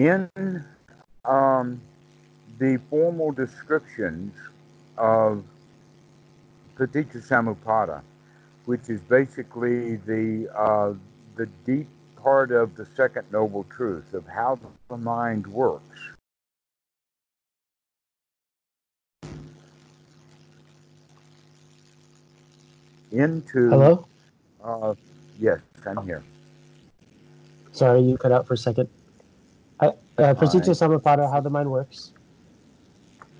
in the formal descriptions of Paticca Samuppada, which is basically the deep part of the second noble truth of how the mind works. Into hello. Yes, I'm here. Sorry, you cut out for a second. Paticca Samuppada, how the mind works.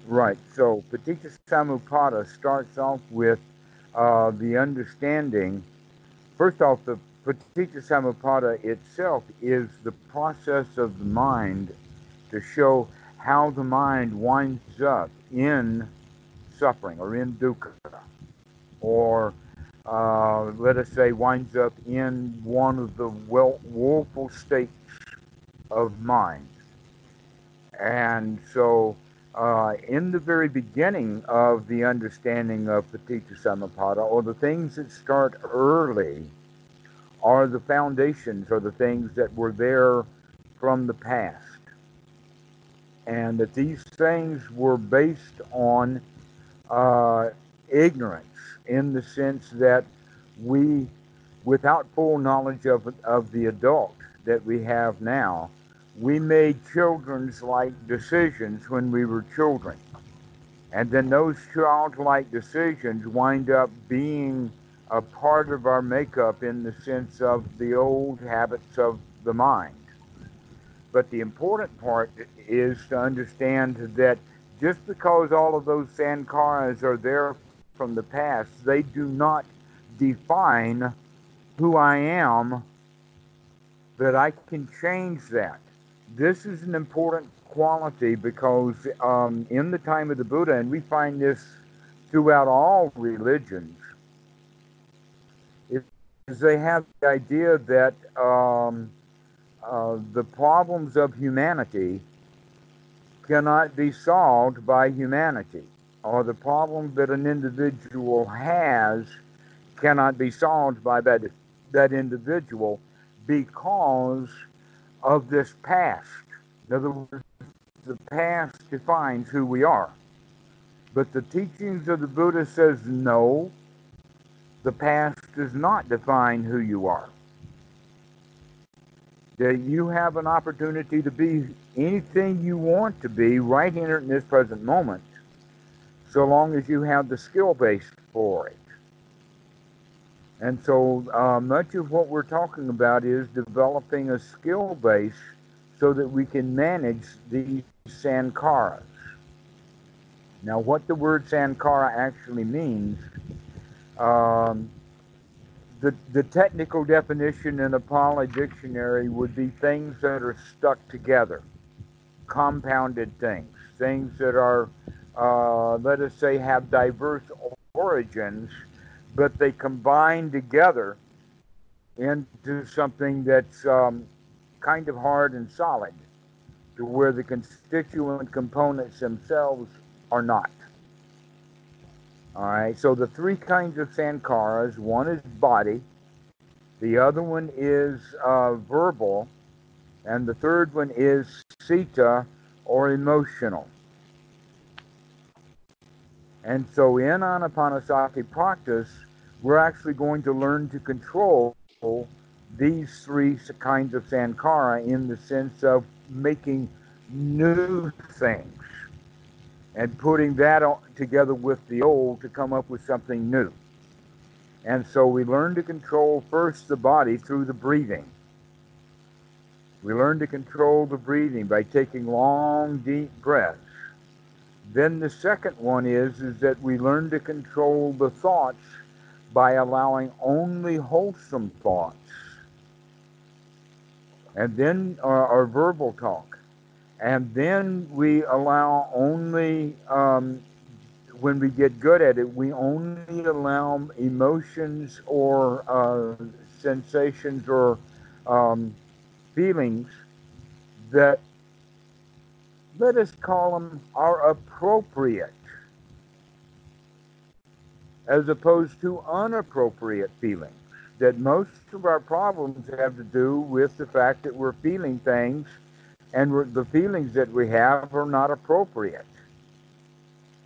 Right. So Paticca Samuppada starts off with the understanding. First off, the Paticca Samuppada itself is the process of the mind to show how the mind winds up in suffering or in dukkha, or let us say winds up in one of the woeful states of mind. And so in the very beginning of the understanding of Paticca Samuppada, or the things that start early, are the foundations, or the things that were there from the past. And that these things were based on ignorance, in the sense that we, without full knowledge of the adult that we have now, we made children's-like decisions when we were children. And then those childlike decisions wind up being a part of our makeup, in the sense of the old habits of the mind. But the important part is to understand that just because all of those sankaras are there from the past, they do not define who I am, that I can change that. This is an important quality, because in the time of the Buddha, and we find this throughout all religions, they have the idea that the problems of humanity cannot be solved by humanity, or the problem that an individual has cannot be solved by that individual because of this past. In other words, the past defines who we are. But the teachings of the Buddha says no. The past does not define who you are. That you have an opportunity to be anything you want to be right here in this present moment, so long as you have the skill base for it. And so much of what we're talking about is developing a skill base so that we can manage these sankaras. Now, what the word sankara actually means, the technical definition in a Pali dictionary would be things that are stuck together, compounded things, things that are, let us say, have diverse origins, but they combine together into something that's kind of hard and solid, to where the constituent components themselves are not. All right, so the three kinds of sankaras, one is body, the other one is verbal, and the third one is citta, or emotional. And so in Anapanasati practice, we're actually going to learn to control these three kinds of sankara, in the sense of making new things and putting that together with the old to come up with something new. And so we learn to control first the body through the breathing. We learn to control the breathing by taking long, deep breaths. Then the second one is that we learn to control the thoughts by allowing only wholesome thoughts. And then our verbal talk. And then we allow only, when we get good at it, we only allow emotions or sensations or feelings that, let us call them, are appropriate, as opposed to inappropriate feelings. That most of our problems have to do with the fact that we're feeling things and the feelings that we have are not appropriate.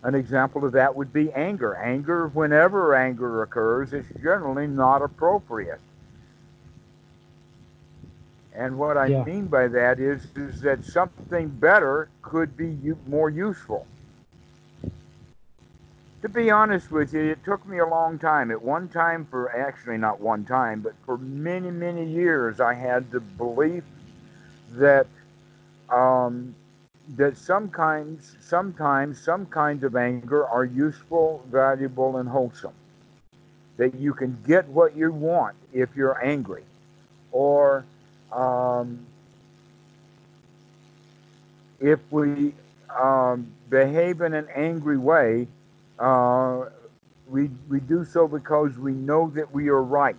An example of that would be anger. Anger, whenever anger occurs, is generally not appropriate. And what I mean by that is that something better could be more useful. To be honest with you, it took me a long time. At one time, for many, many years, I had the belief that some kinds of anger are useful, valuable, and wholesome. That you can get what you want if you're angry, or if we behave in an angry way, we do so because we know that we are right.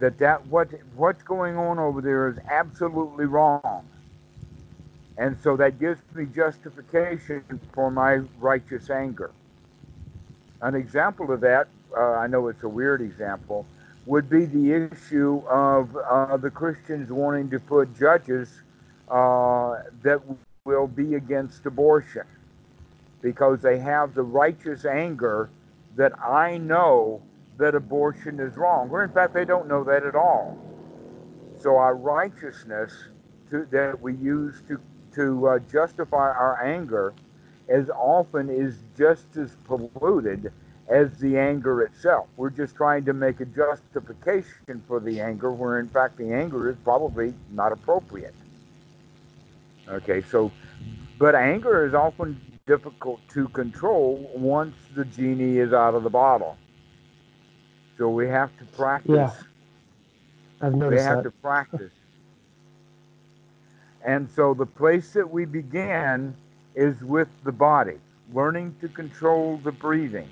That what's going on over there is absolutely wrong. And so that gives me justification for my righteous anger. An example of that, I know it's a weird example, would be the issue of the Christians wanting to put judges that will be against abortion, because they have the righteous anger that I know that abortion is wrong, where in fact they don't know that at all. So our righteousness that we use to justify our anger as often is just as polluted as the anger itself. We're just trying to make a justification for the anger, where in fact the anger is probably not appropriate. Okay, so, but anger is often difficult to control once the genie is out of the bottle. So we have to practice. Yeah, I've noticed that. We have to practice. And so the place that we begin is with the body, learning to control the breathing.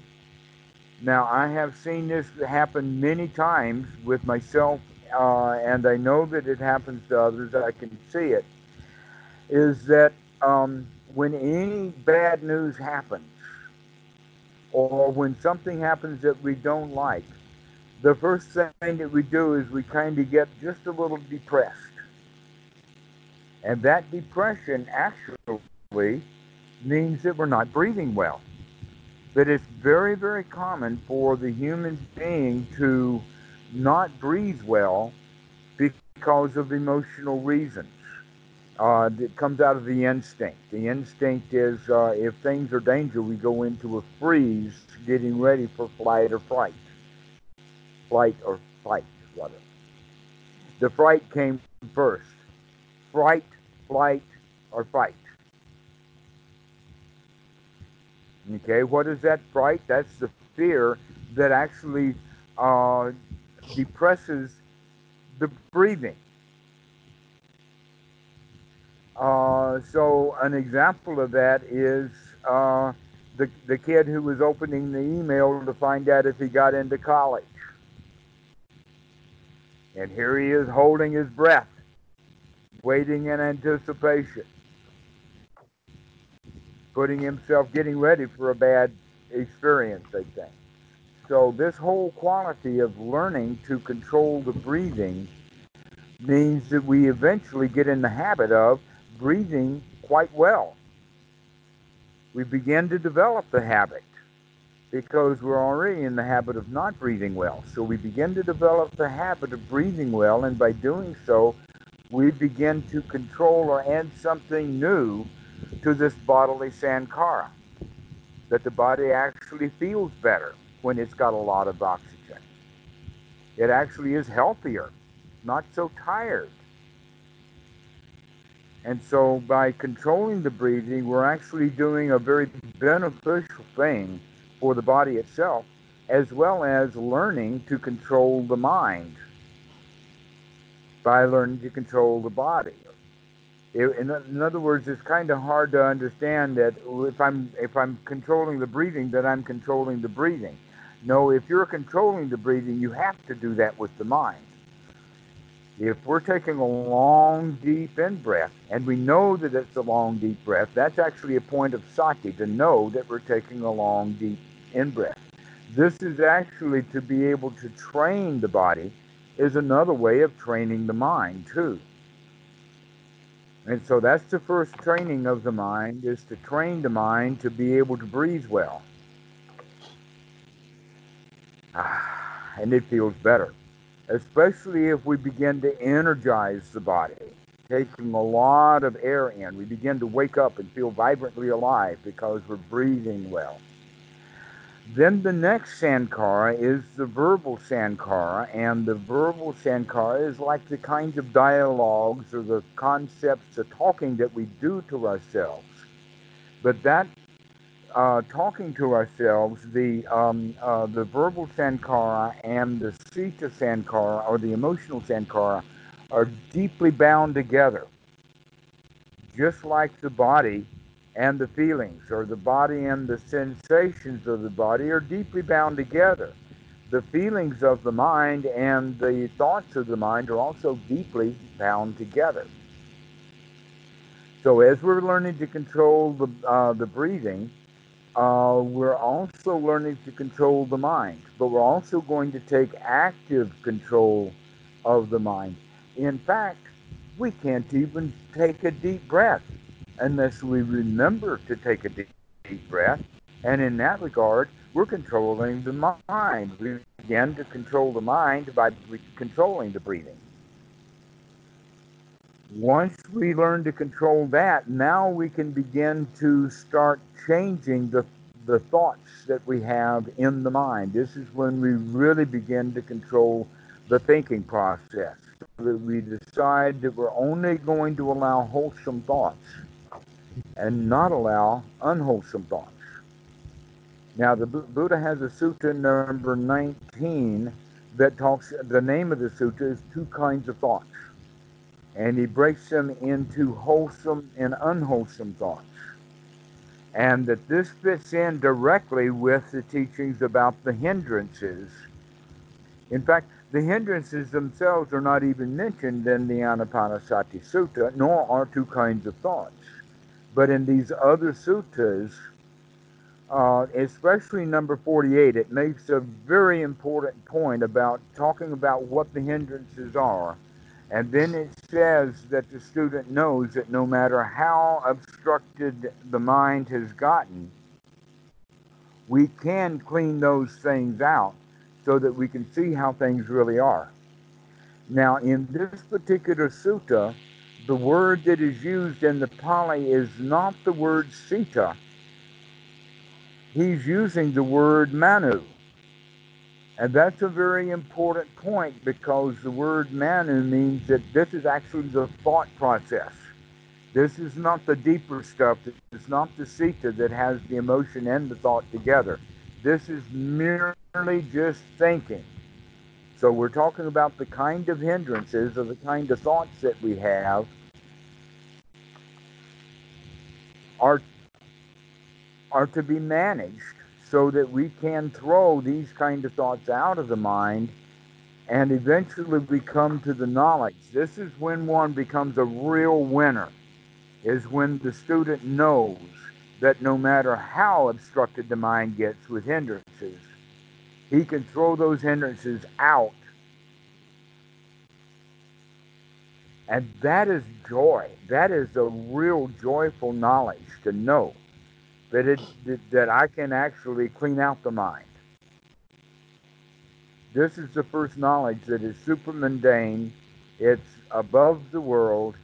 Now, I have seen this happen many times with myself, and I know that it happens to others. I can see it, is that when any bad news happens, or when something happens that we don't like, the first thing that we do is we kind of get just a little depressed. And that depression actually means that we're not breathing well. That it's very, very common for the human being to not breathe well because of emotional reasons. It comes out of the instinct. The instinct is if things are danger, we go into a freeze, getting ready for flight or fight. The fright came first. Fright, flight, or fight. Okay, what is that fright? That's the fear that actually depresses the breathing. So an example of that is the kid who was opening the email to find out if he got into college. And here he is holding his breath, waiting in anticipation, putting himself, getting ready for a bad experience, I think. So this whole quality of learning to control the breathing means that we eventually get in the habit of breathing quite well. We begin to develop the habit because we're already in the habit of not breathing well. So we begin to develop the habit of breathing well, and by doing so, we begin to control or add something new to this bodily sankara, that the body actually feels better when it's got a lot of oxygen. It actually is healthier, not so tired. And so by controlling the breathing, we're actually doing a very beneficial thing for the body itself, as well as learning to control the mind by learning to control the body. In other words, it's kind of hard to understand that if I'm controlling the breathing, that I'm controlling the breathing. No, if you're controlling the breathing, you have to do that with the mind. If we're taking a long, deep in-breath, and we know that it's a long, deep breath, that's actually a point of sati, to know that we're taking a long, deep in-breath. This is actually to be able to train the body, is another way of training the mind, too. And so that's the first training of the mind, is to train the mind to be able to breathe well. And it feels better, especially if we begin to energize the body, taking a lot of air in. We begin to wake up and feel vibrantly alive because we're breathing well. Then the next sankara is the verbal sankara, and the verbal sankara is like the kinds of dialogues or the concepts, the talking that we do to ourselves. But that talking to ourselves, the verbal sankara and the citta sankara, or the emotional sankara, are deeply bound together, just like the body and the feelings, or the body and the sensations of the body, are deeply bound together. The feelings of the mind and the thoughts of the mind are also deeply bound together. So as we're learning to control the breathing, we're also learning to control the mind, but we're also going to take active control of the mind. In fact, we can't even take a deep breath unless we remember to take a deep breath. And in that regard, we're controlling the mind. We begin to control the mind by controlling the breathing. Once we learn to control that, now we can begin to start changing the thoughts that we have in the mind. This is when we really begin to control the thinking process, so that we decide that we're only going to allow wholesome thoughts and not allow unwholesome thoughts. Now, the Buddha has a sutta, number 19, that talks, the name of the sutta is two kinds of thoughts. And he breaks them into wholesome and unwholesome thoughts. And that this fits in directly with the teachings about the hindrances. In fact, the hindrances themselves are not even mentioned in the Anapanasati Sutta, nor are two kinds of thoughts. But in these other suttas, especially number 48, it makes a very important point about talking about what the hindrances are. And then it says that the student knows that no matter how obstructed the mind has gotten, we can clean those things out so that we can see how things really are. Now, in this particular sutta, the word that is used in the Pali is not the word citta. He's using the word manu. And that's a very important point, because the word manu means that this is actually the thought process. This is not the deeper stuff. It's not the citta that has the emotion and the thought together. This is merely just thinking. So we're talking about the kind of hindrances or the kind of thoughts that we have are to be managed so that we can throw these kind of thoughts out of the mind, and eventually we come to the knowledge. This is when one becomes a real winner, is when the student knows that no matter how obstructed the mind gets with hindrances, he can throw those hindrances out. And that is joy. That is a real joyful knowledge, to know that that I can actually clean out the mind. This is the first knowledge that is super mundane. It's above the world.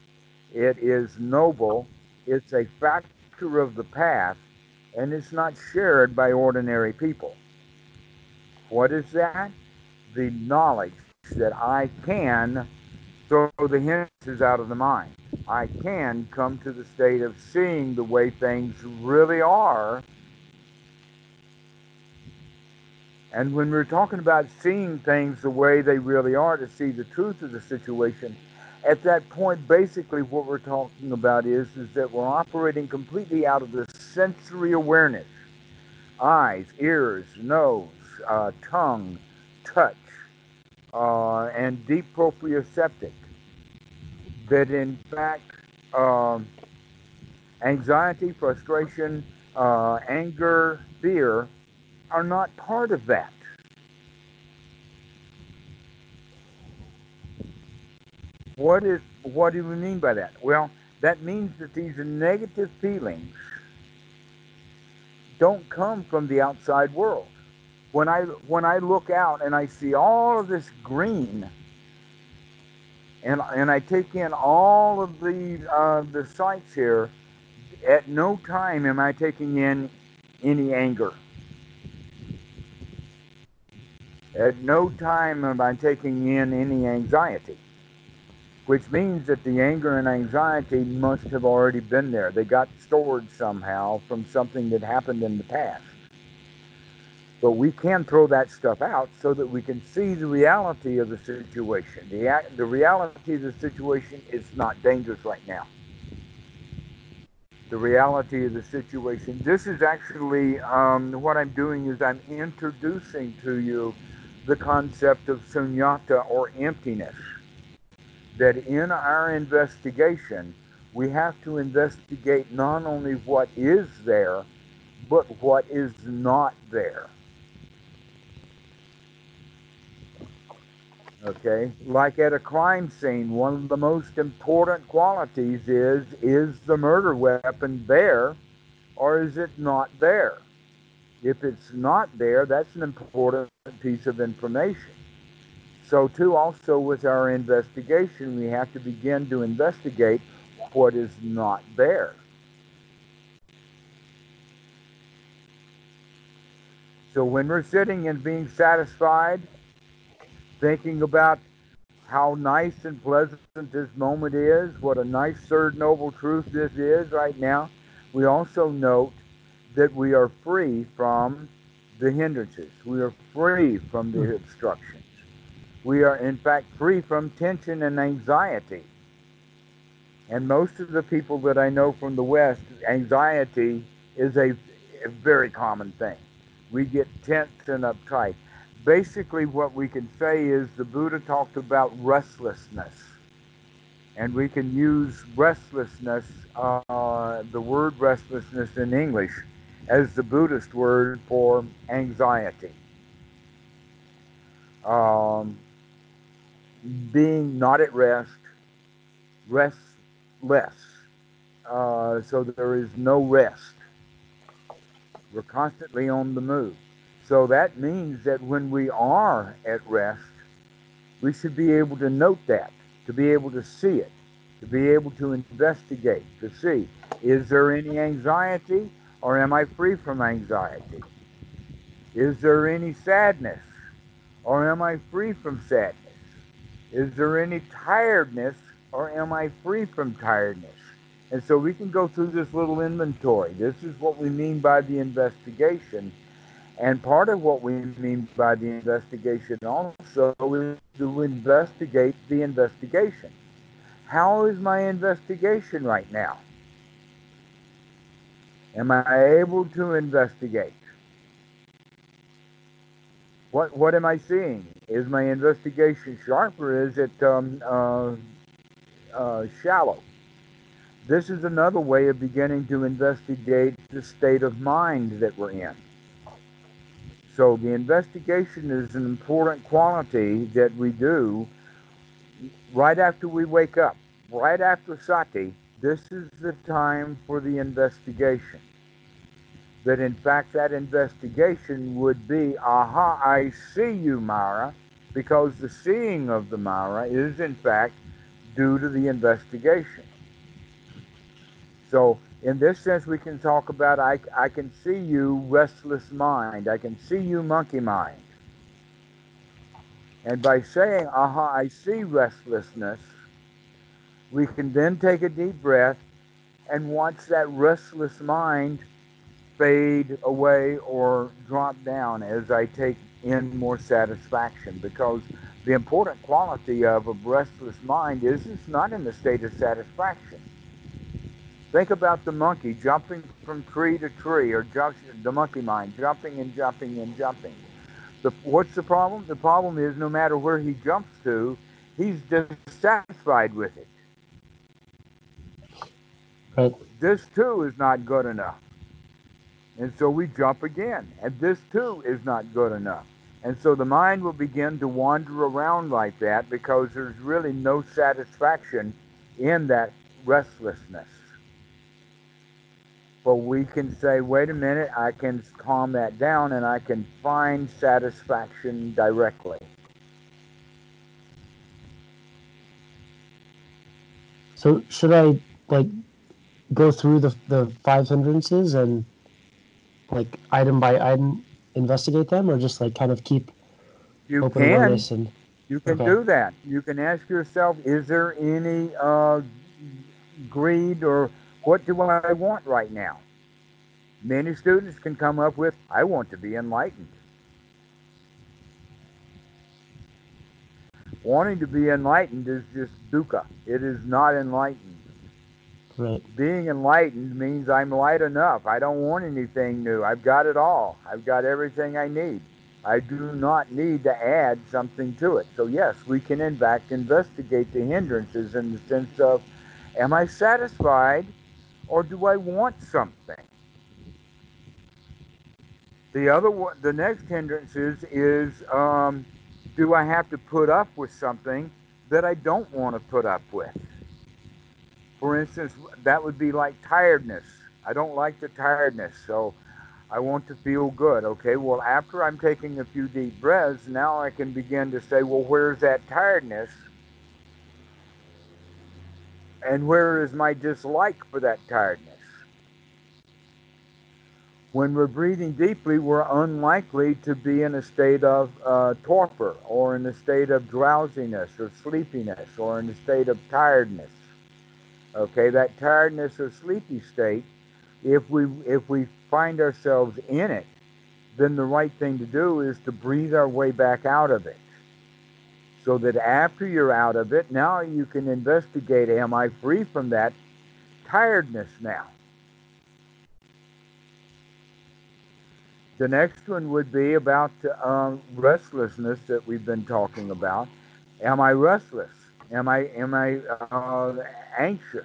It is noble. It's a factor of the path, and it's not shared by ordinary people. What is that? The knowledge that I can throw the hindrances out of the mind. I can come to the state of seeing the way things really are. And when we're talking about seeing things the way they really are, to see the truth of the situation, at that point, basically what we're talking about is that we're operating completely out of the sensory awareness. Eyes, ears, nose, tongue, touch, and deep proprioceptive. That in fact, anxiety, frustration, anger, fear are not part of that. What do we mean by that? Well, That means that these negative feelings don't come from the outside world. When I look out and I see all of this green, and I take in all of the sights here, at no time am I taking in any anger. At no time am I taking in any anxiety, which means that the anger and anxiety must have already been there. They got stored somehow from something that happened in the past. But we can throw that stuff out so that we can see the reality of the situation. The reality of the situation is not dangerous right now. The reality of the situation. This is actually, what I'm doing is I'm introducing to you the concept of sunyata, or emptiness. That in our investigation, we have to investigate not only what is there, but what is not there. Okay, like at a crime scene, one of the most important qualities is the murder weapon there, or is it not there? If it's not there, that's an important piece of information. So too, also with our investigation, we have to begin to investigate what is not there. So when we're sitting and being satisfied, thinking about how nice and pleasant this moment is, what a nice third noble truth this is right now, we also note that we are free from the hindrances. We are free from the obstructions. We are, in fact, free from tension and anxiety. And most of the people that I know from the West, anxiety is a very common thing. We get tense and uptight. Basically, what we can say is the Buddha talked about restlessness, and we can use restlessness, the word restlessness in English, as the Buddhist word for anxiety. Being not at rest, restless. So there is no rest. We're constantly on the move. So that means that when we are at rest, we should be able to note that, to be able to see it, to be able to investigate, to see, is there any anxiety, or am I free from anxiety? Is there any sadness, or am I free from sadness? Is there any tiredness, or am I free from tiredness? And so we can go through this little inventory. This is what we mean by the investigation. And part of what we mean by the investigation also is to investigate the investigation. How is my investigation right now? Am I able to investigate? What am I seeing? Is my investigation sharp, or is it shallow? This is another way of beginning to investigate the state of mind that we're in. So the investigation is an important quality that we do right after we wake up, right after sati. This is the time for the investigation. That in fact that investigation would be, aha, I see you, Mara, because the seeing of the Mara is in fact due to the investigation. So in this sense, we can talk about, I can see you, restless mind. I can see you, monkey mind. And by saying, aha, I see restlessness, we can then take a deep breath and watch that restless mind fade away or drop down as I take in more satisfaction. Because the important quality of a restless mind is it's not in the state of satisfaction. Think about the monkey jumping from tree to tree, or the monkey mind, jumping and jumping and jumping. What's the problem? The problem is no matter where he jumps to, he's dissatisfied with it. Right. This too is not good enough. And so we jump again. And this too is not good enough. And so the mind will begin to wander around like that because there's really no satisfaction in that restlessness. But we can say, wait a minute, I can calm that down and I can find satisfaction directly. So should I, go through the five hindrances and, item by item investigate them, or just, kind of keep open awareness? You can do that. You can ask yourself, is there any greed, or what do I want right now? Many students can come up with, I want to be enlightened. Wanting to be enlightened is just dukkha. It is not enlightened. Right. Being enlightened means I'm light enough. I don't want anything new. I've got it all. I've got everything I need. I do not need to add something to it. So yes, we can in fact investigate the hindrances in the sense of, am I satisfied or do I want something? The other one, the next hindrance is do I have to put up with something that I don't want to put up with? For instance, that would be like tiredness. I don't like the tiredness, so I want to feel good. Okay, well, after I'm taking a few deep breaths, now I can begin to say, well, where's that tiredness? And where is my dislike for that tiredness? When we're breathing deeply, we're unlikely to be in a state of torpor, or in a state of drowsiness, or sleepiness, or in a state of tiredness. Okay, that tiredness or sleepy state, if we find ourselves in it, then the right thing to do is to breathe our way back out of it. So that after you're out of it, now you can investigate, am I free from that tiredness now? The next one would be about restlessness that we've been talking about. Am I restless? Am I anxious?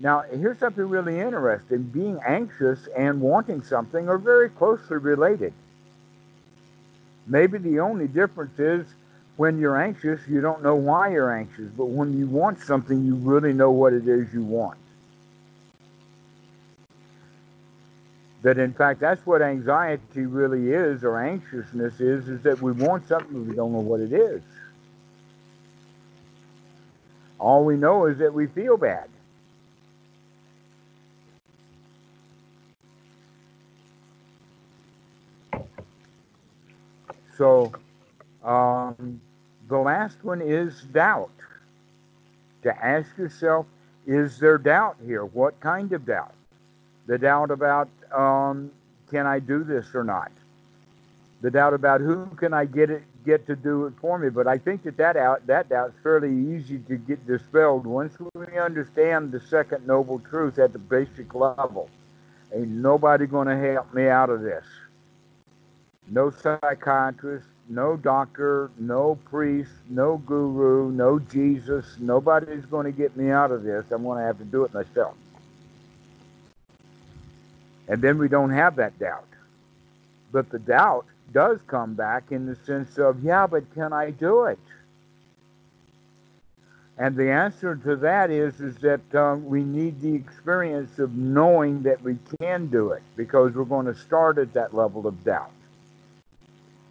Now, here's something really interesting. Being anxious and wanting something are very closely related. Maybe the only difference is, when you're anxious, you don't know why you're anxious, but when you want something, you really know what it is you want. That in fact, that's what anxiety really is, or anxiousness is that we want something, but we don't know what it is. All we know is that we feel bad. So, the last one is doubt. To ask yourself, is there doubt here? What kind of doubt? The doubt about, can I do this or not? The doubt about who can I get to do it for me? But I think that doubt's fairly easy to get dispelled once we understand the second noble truth at the basic level. Ain't nobody going to help me out of this. No psychiatrist, no doctor, no priest, no guru, no Jesus. Nobody's going to get me out of this. I'm going to have to do it myself. And then we don't have that doubt. But the doubt does come back in the sense of, yeah, but can I do it? And the answer to that is that we need the experience of knowing that we can do it, because we're going to start at that level of doubt.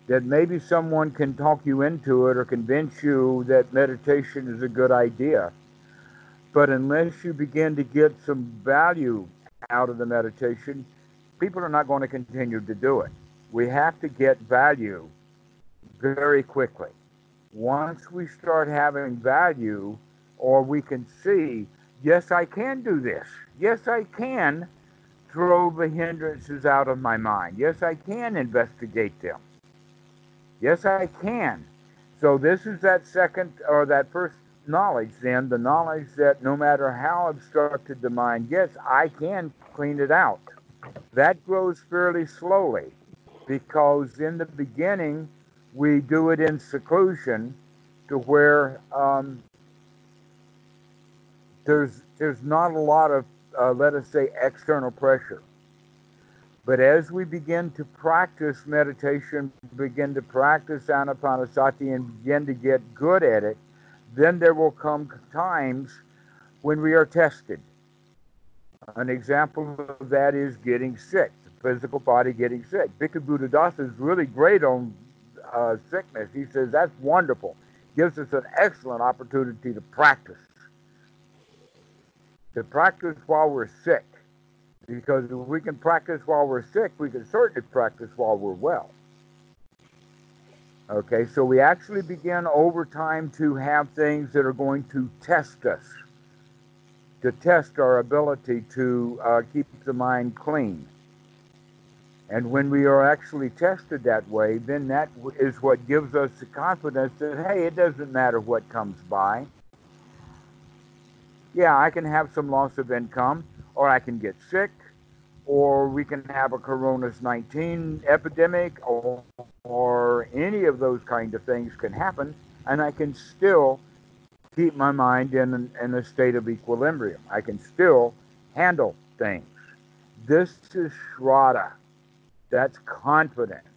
That maybe someone can talk you into it or convince you that meditation is a good idea. But unless you begin to get some value out of the meditation, people are not going to continue to do it. We have to get value very quickly. Once we start having value, or we can see, yes, I can do this. Yes, I can throw the hindrances out of my mind. Yes, I can investigate them. Yes, I can. So this is that second, or that first knowledge then, the knowledge that no matter how obstructed the mind gets, I can clean it out. That grows fairly slowly, because in the beginning, we do it in seclusion, to where there's not a lot of, let us say, external pressure. But as we begin to practice meditation, begin to practice Anapanasati, and begin to get good at it, then there will come times when we are tested. An example of that is getting sick, the physical body getting sick. Bhikkhu Buddhadasa is really great on sickness. He says that's wonderful. Gives us an excellent opportunity to practice. To practice while we're sick. Because if we can practice while we're sick, we can certainly practice while we're well. Okay, so we actually begin over time to have things that are going to test us, to test our ability to keep the mind clean. And when we are actually tested that way, then that is what gives us the confidence that, hey, it doesn't matter what comes by. Yeah, I can have some loss of income, or I can get sick, or we can have a Corona 19 epidemic, or any of those kind of things can happen, and I can still keep my mind in a state of equilibrium. I can still handle things. This is shraddha. That's confidence.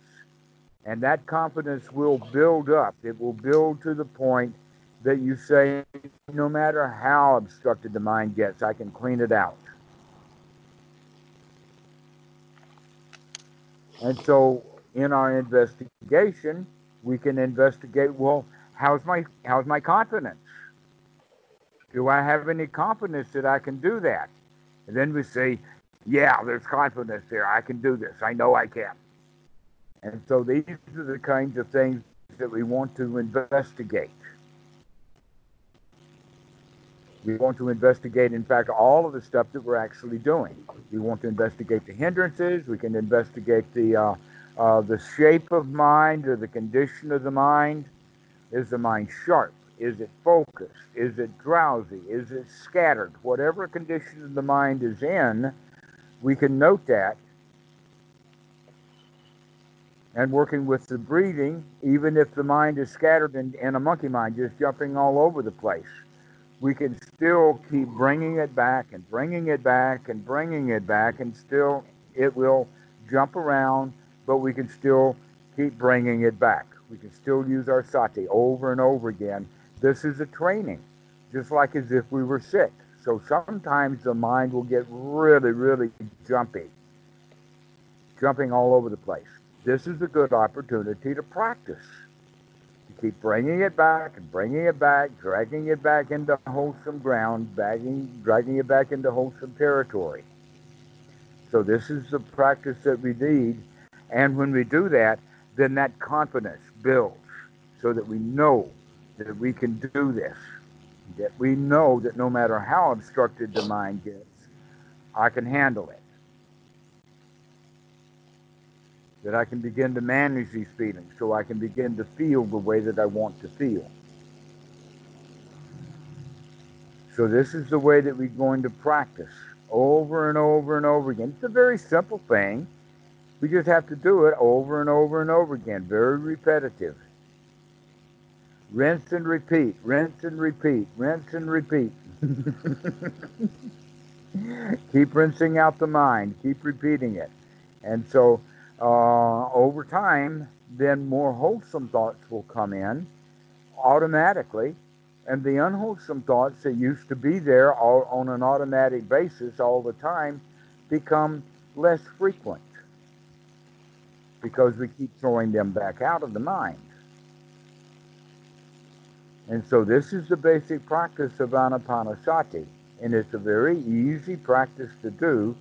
And that confidence will build up. It will build to the point that you say, no matter how obstructed the mind gets, I can clean it out. And so in our investigation, we can investigate, well, how's my confidence? Do I have any confidence that I can do that? And then we say, yeah, there's confidence there. I can do this. I know I can. And so these are the kinds of things that we want to investigate. We want to investigate, in fact, all of the stuff that we're actually doing. We want to investigate the hindrances. We can investigate the shape of mind or the condition of the mind. Is the mind sharp? Is it focused? Is it drowsy? Is it scattered? Whatever condition the mind is in, we can note that. And working with the breathing, even if the mind is scattered in a monkey mind, just jumping all over the place, we can still keep bringing it back and bringing it back and bringing it back, and still it will jump around, but we can still keep bringing it back. We can still use our sati over and over again. This is a training, just like as if we were sick. So sometimes the mind will get really, really jumpy, jumping all over the place. This is a good opportunity to practice. Keep bringing it back and bringing it back, dragging it back into wholesome ground, dragging it back into wholesome territory. So this is the practice that we need. And when we do that, then that confidence builds so that we know that we can do this, that we know that no matter how obstructed the mind gets, I can handle it, that I can begin to manage these feelings, so I can begin to feel the way that I want to feel. So this is the way that we're going to practice over and over and over again. It's a very simple thing. We just have to do it over and over and over again, very repetitive. Rinse and repeat, rinse and repeat, rinse and repeat. Keep rinsing out the mind, keep repeating it. And so over time, then more wholesome thoughts will come in automatically, and the unwholesome thoughts that used to be there all on an automatic basis all the time become less frequent because we keep throwing them back out of the mind. And so this is the basic practice of Anapanasati, and it's a very easy practice to do.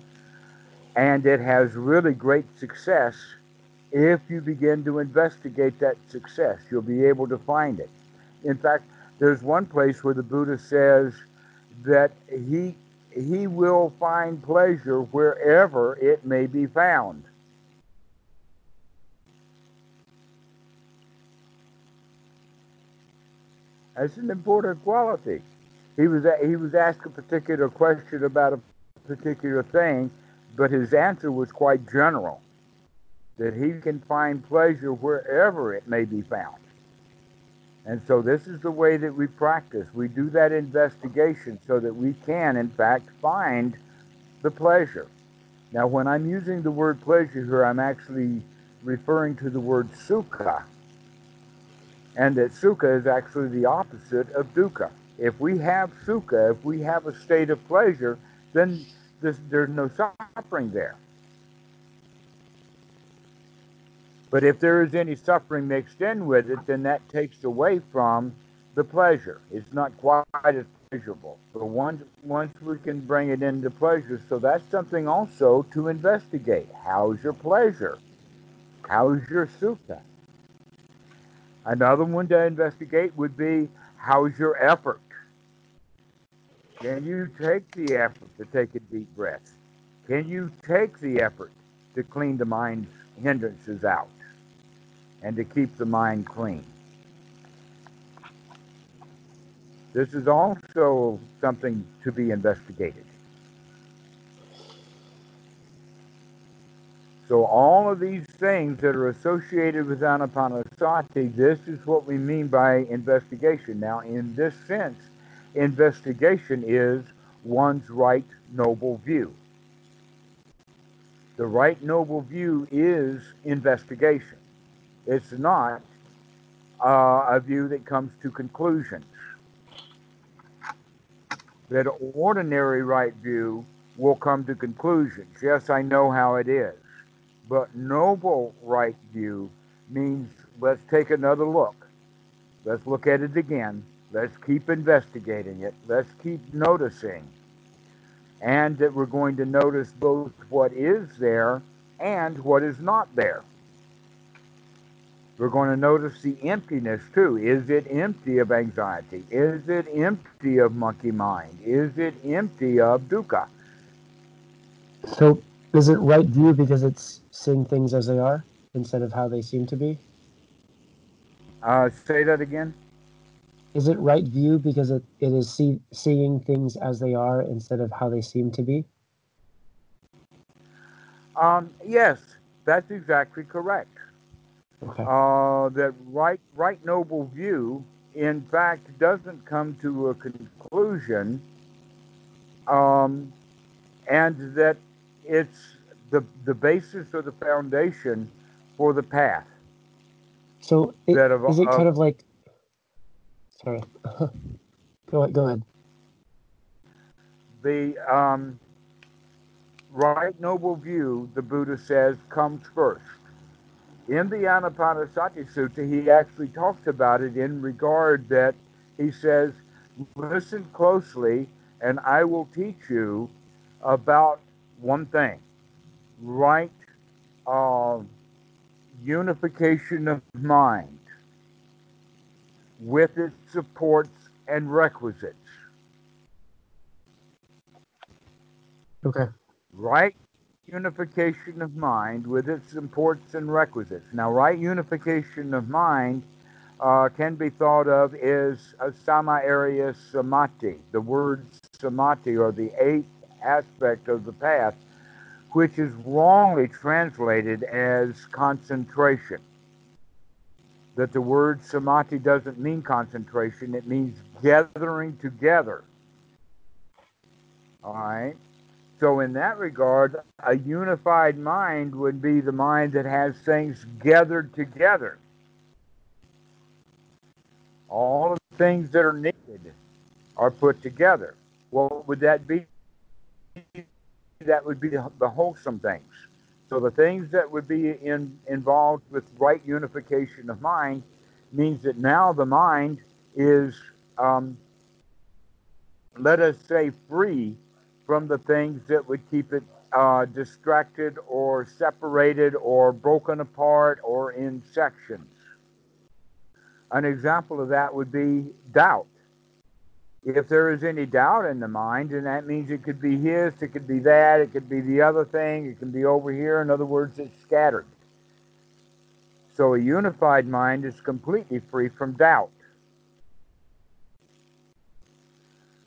And it has really great success if you begin to investigate that success. You'll be able to find it. In fact, there's one place where the Buddha says that he will find pleasure wherever it may be found. That's an important quality. He was asked a particular question about a particular thing, but his answer was quite general, that he can find pleasure wherever it may be found. And so this is the way that we practice. We do that investigation so that we can, in fact, find the pleasure. Now, when I'm using the word pleasure here, I'm actually referring to the word sukha, and that sukha is actually the opposite of dukkha. If we have sukha, if we have a state of pleasure, then there's no suffering there. But if there is any suffering mixed in with it, then that takes away from the pleasure. It's not quite as pleasurable. But once we can bring it into pleasure, so that's something also to investigate. How's your pleasure? How's your sukha? Another one to investigate would be, how's your effort? Can you take the effort to take a deep breath? Can you take the effort to clean the mind's hindrances out and to keep the mind clean? This is also something to be investigated. So all of these things that are associated with Anapanasati, this is what we mean by investigation. Now, in this sense, investigation is one's right noble view. The right noble view is investigation. It's not a view that comes to conclusions. That ordinary right view will come to conclusions. Yes, I know how it is. But noble right view means let's take another look. Let's look at it again. Let's keep investigating it. Let's keep noticing. And that we're going to notice both what is there and what is not there. We're going to notice the emptiness too. Is it empty of anxiety? Is it empty of monkey mind? Is it empty of dukkha? So is it right view because it's seeing things as they are instead of how they seem to be? Say that again. Is it right view because it is seeing things as they are instead of how they seem to be? Yes, that's exactly correct. Okay. That right noble view, in fact, doesn't come to a conclusion, and that it's the basis or the foundation for the path. So is it kind of like... Sorry. Go ahead. The right noble view, the Buddha says, comes first. In the Anapanasati Sutta, he actually talks about it in regard that he says, listen closely and I will teach you about one thing, right unification of mind with its supports and requisites. Okay. Right unification of mind with its supports and requisites. Now, right unification of mind can be thought of as a sama area samati, the word samati, or the eighth aspect of the path, which is wrongly translated as concentration. That the word samati doesn't mean concentration, it means gathering together. All right? So in that regard, a unified mind would be the mind that has things gathered together. All of the things that are needed are put together. What would that be? That would be the wholesome things. So the things that would be involved with right unification of mind means that now the mind is, let us say, free from the things that would keep it distracted or separated or broken apart or in sections. An example of that would be doubt. If there is any doubt in the mind, then that means it could be his, it could be that, it could be the other thing, it can be over here. In other words, it's scattered. So a unified mind is completely free from doubt.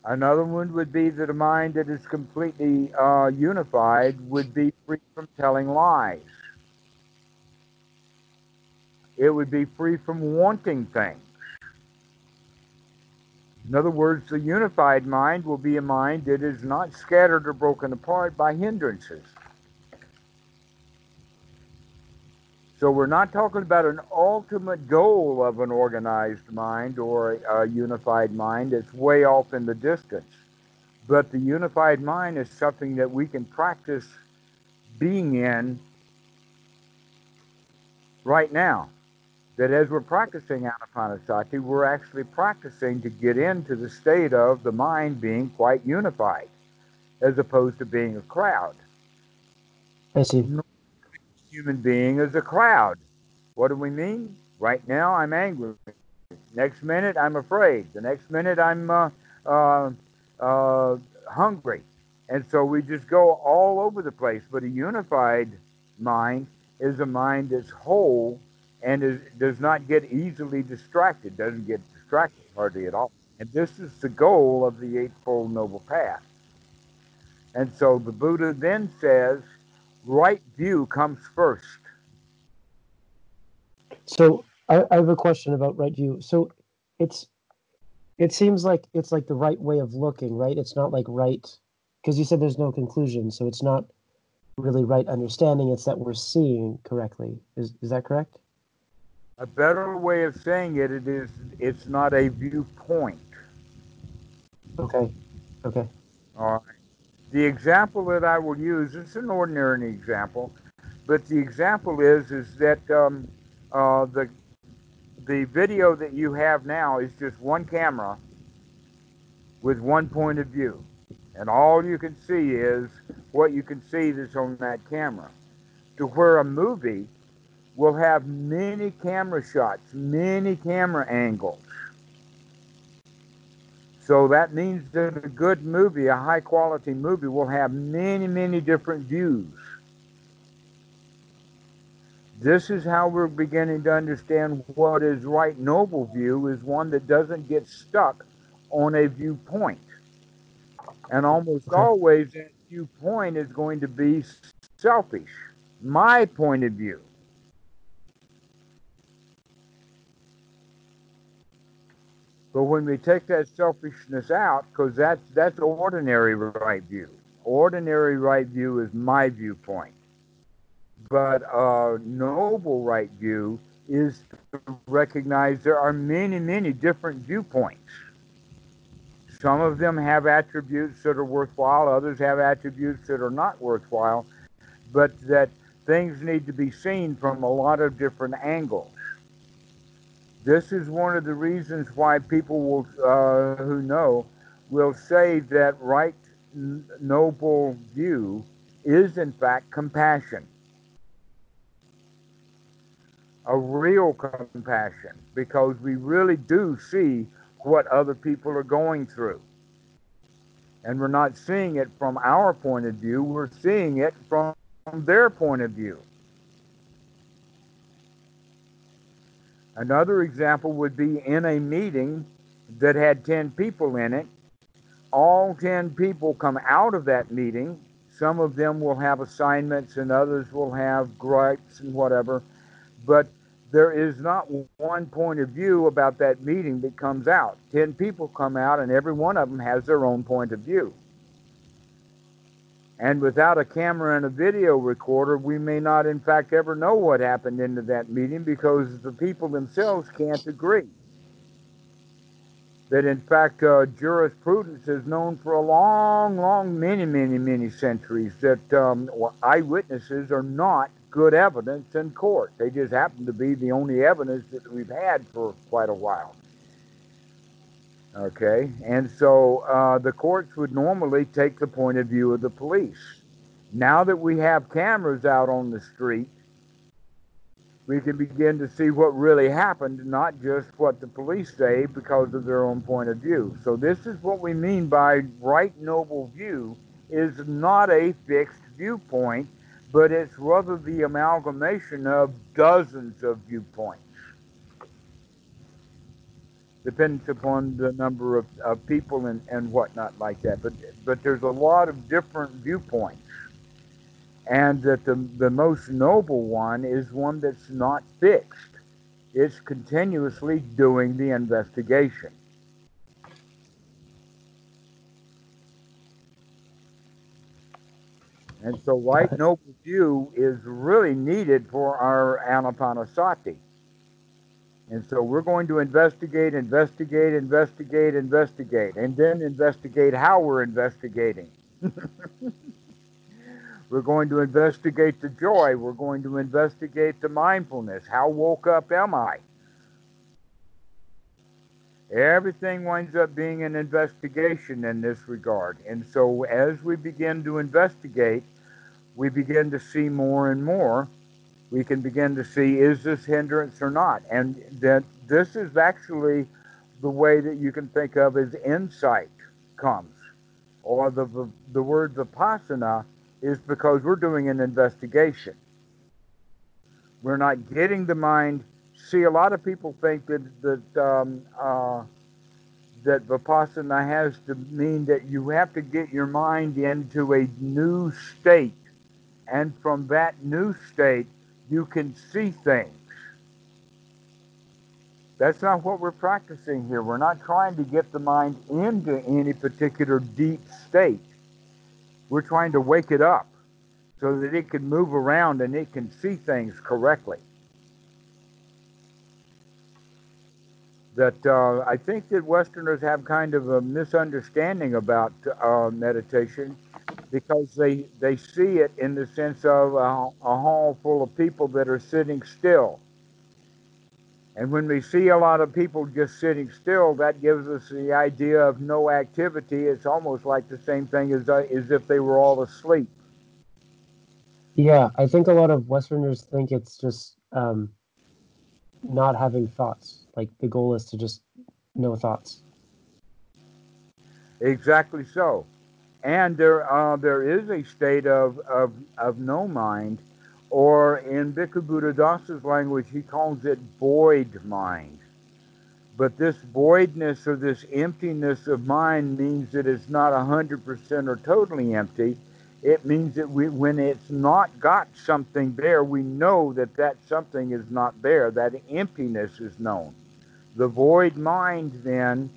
Another one would be that a mind that is completely unified would be free from telling lies. It would be free from wanting things. In other words, the unified mind will be a mind that is not scattered or broken apart by hindrances. So we're not talking about an ultimate goal of an organized mind or a unified mind. It's way off in the distance. But the unified mind is something that we can practice being in right now. That as we're practicing Anapanasati, we're actually practicing to get into the state of the mind being quite unified, as opposed to being a cloud. I see. Human being is a cloud. What do we mean? Right now, I'm angry. Next minute, I'm afraid. The next minute, I'm hungry. And so we just go all over the place. But a unified mind is a mind that's whole and does not get easily distracted, doesn't get distracted hardly at all. And this is the goal of the Eightfold Noble Path. And so the Buddha then says, right view comes first. So I have a question about right view. So it seems like it's like the right way of looking, right? It's not like right, because you said there's no conclusion, so it's not really right understanding. It's that we're seeing correctly. Is that correct? A better way of saying it is it's not a viewpoint. Okay. All right. The example that I will use, it's an ordinary example, but the example is that the video that you have now is just one camera with one point of view. And all you can see is what you can see that's on that camera. To where a movie will have many camera shots, many camera angles. So that means that a good movie, a high-quality movie, will have many, many different views. This is how we're beginning to understand what is right noble view, is one that doesn't get stuck on a viewpoint. And almost always that viewpoint is going to be selfish, my point of view. But when we take that selfishness out, because that's ordinary right view. Ordinary right view is my viewpoint. But a noble right view is to recognize there are many, many different viewpoints. Some of them have attributes that are worthwhile. Others have attributes that are not worthwhile. But that things need to be seen from a lot of different angles. This is one of the reasons why people will, who know will say that right noble view is, in fact, compassion. A real compassion, because we really do see what other people are going through. And we're not seeing it from our point of view, we're seeing it from their point of view. Another example would be in a meeting that had 10 people in it. All 10 people come out of that meeting. Some of them will have assignments and others will have gripes and whatever. But there is not one point of view about that meeting that comes out. 10 people come out and every one of them has their own point of view. And without a camera and a video recorder, we may not, in fact, ever know what happened into that meeting because the people themselves can't agree. That, in fact, jurisprudence is known for a long, long, many, many, many centuries that eyewitnesses are not good evidence in court. They just happen to be the only evidence that we've had for quite a while. Okay, and so the courts would normally take the point of view of the police. Now that we have cameras out on the street, we can begin to see what really happened, not just what the police say because of their own point of view. So this is what we mean by right noble view is not a fixed viewpoint, but it's rather the amalgamation of dozens of viewpoints, depends upon the number of people and whatnot like that. But there's a lot of different viewpoints. And that the most noble one is one that's not fixed. It's continuously doing the investigation. And so right noble view is really needed for our Anapanasati. And so we're going to investigate, and then investigate how we're investigating. We're going to investigate the joy. We're going to investigate the mindfulness. How woke up am I? Everything winds up being an investigation in this regard. And so as we begin to investigate, we begin to see more and more. We can begin to see, is this hindrance or not? And that this is actually the way that you can think of as insight comes. Or the word Vipassana is because we're doing an investigation. We're not getting the mind. See, a lot of people think that Vipassana has to mean that you have to get your mind into a new state. And from that new state, you can see things. That's not what we're practicing here. We're not trying to get the mind into any particular deep state. We're trying to wake it up so that it can move around and it can see things correctly. I think that Westerners have kind of a misunderstanding about meditation, because they see it in the sense of a hall full of people that are sitting still. And when we see a lot of people just sitting still, that gives us the idea of no activity. It's almost like the same thing as if they were all asleep. Yeah, I think a lot of Westerners think it's just not having thoughts. Like the goal is to just no thoughts. Exactly so. And there is a state of no mind, or in Bhikkhu Buddhadasa's language, he calls it void mind. But this voidness or this emptiness of mind means that it's not 100% or totally empty. It means that when it's not got something there, we know that something is not there. That emptiness is known. The void mind then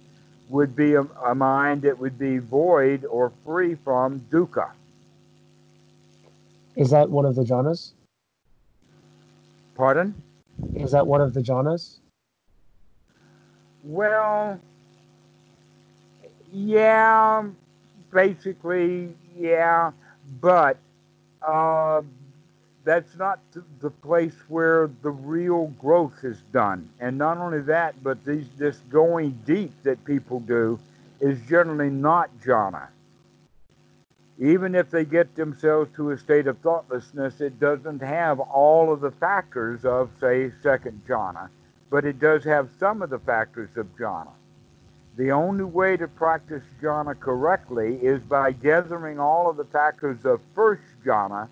would be a mind that would be void or free from dukkha. Is that one of the jhanas? Pardon? Is that one of the jhanas? Well, yeah, basically, yeah, but that's not the place where the real growth is done. And not only that, but this going deep that people do is generally not jhana. Even if they get themselves to a state of thoughtlessness, it doesn't have all of the factors of, say, second jhana, but it does have some of the factors of jhana. The only way to practice jhana correctly is by gathering all of the factors of first jhana.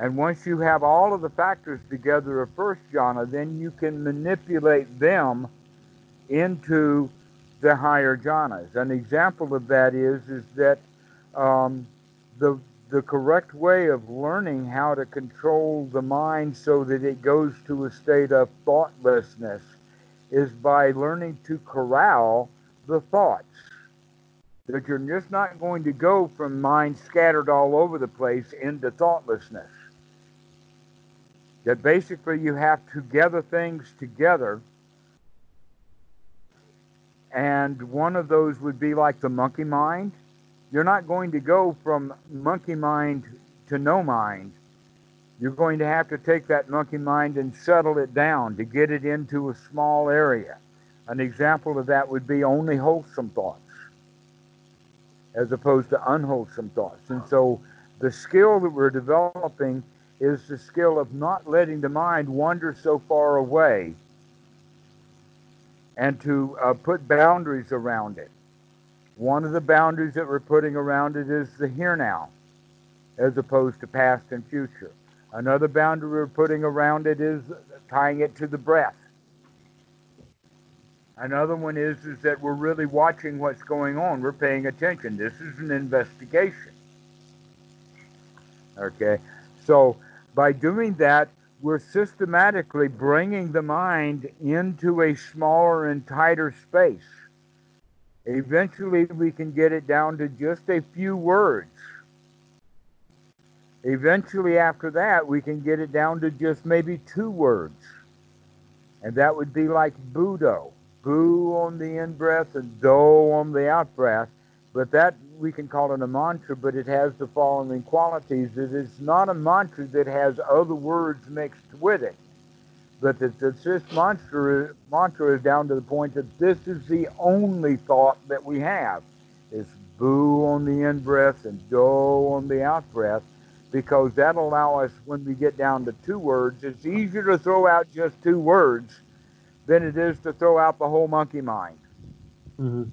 And once you have all of the factors together of first jhana, then you can manipulate them into the higher jhanas. An example of that is that the correct way of learning how to control the mind so that it goes to a state of thoughtlessness is by learning to corral the thoughts. That you're just not going to go from mind scattered all over the place into thoughtlessness. That basically you have to gather things together, and one of those would be like the monkey mind. You're not going to go from monkey mind to no mind. You're going to have to take that monkey mind and settle it down to get it into a small area. An example of that would be only wholesome thoughts, as opposed to unwholesome thoughts. And so the skill that we're developing is the skill of not letting the mind wander so far away, and to put boundaries around it. One of the boundaries that we're putting around it is the here now, as opposed to past and future. Another boundary we're putting around it is tying it to the breath. Another one is that we're really watching what's going on. We're paying attention. This is an investigation. Okay? So by doing that, we're systematically bringing the mind into a smaller and tighter space. Eventually, we can get it down to just a few words. Eventually after that, we can get it down to just maybe 2 words. And that would be like Buddho. Bu on the in-breath and do on the out-breath. But that, we can call it a mantra, but it has the following qualities. It is not a mantra that has other words mixed with it. But that this mantra is down to the point that this is the only thought that we have. It's bu on the in-breath and do on the out-breath, because that allows us, when we get down to 2 words, it's easier to throw out just 2 words than it is to throw out the whole monkey mind. Mm-hmm.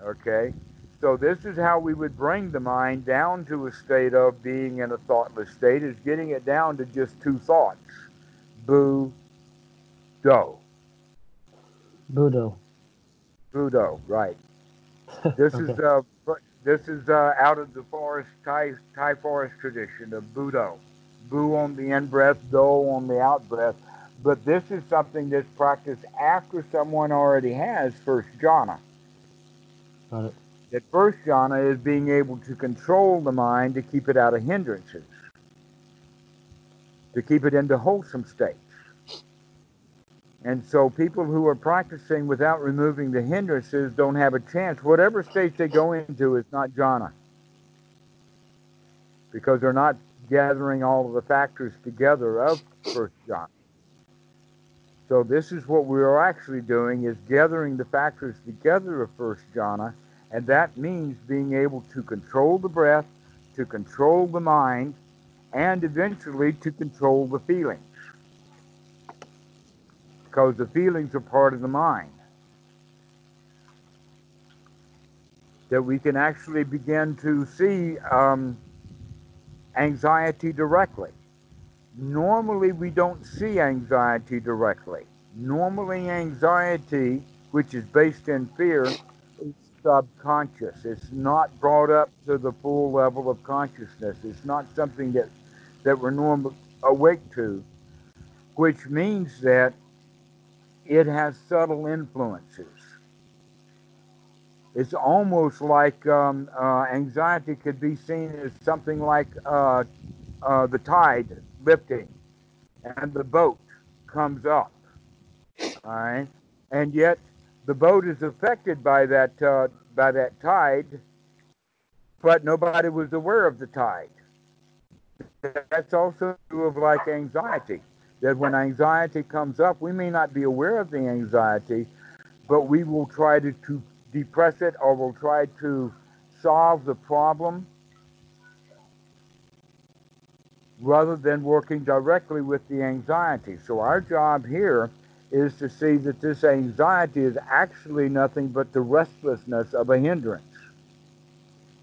Okay? So this is how we would bring the mind down to a state of being in a thoughtless state, is getting it down to just 2 thoughts. Bu, do. Budo. Budo, right. This okay. Is out of the forest, Thai forest tradition of Budo. Bu on the in-breath, do on the out-breath. But this is something that's practiced after someone already has first jhana. Got it. That first jhana is being able to control the mind to keep it out of hindrances, to keep it into wholesome states. And so people who are practicing without removing the hindrances don't have a chance. Whatever state they go into is not jhana, because they're not gathering all of the factors together of first jhana. So this is what we are actually doing, is gathering the factors together of first jhana, and that means being able to control the breath, to control the mind, and eventually to control the feelings, because the feelings are part of the mind. That we can actually begin to see anxiety directly. Normally we don't see anxiety directly. Normally anxiety, which is based in fear, is subconscious. It's not brought up to the full level of consciousness. It's not something that we're normally awake to, which means that it has subtle influences. It's almost like anxiety could be seen as something like the tide lifting, and the boat comes up, all right? And yet the boat is affected by that tide, but nobody was aware of the tide. That's also true of like anxiety, that when anxiety comes up, we may not be aware of the anxiety, but we will try to depress it, or we'll try to solve the problem rather than working directly with the anxiety. So our job here is to see that this anxiety is actually nothing but the restlessness of a hindrance.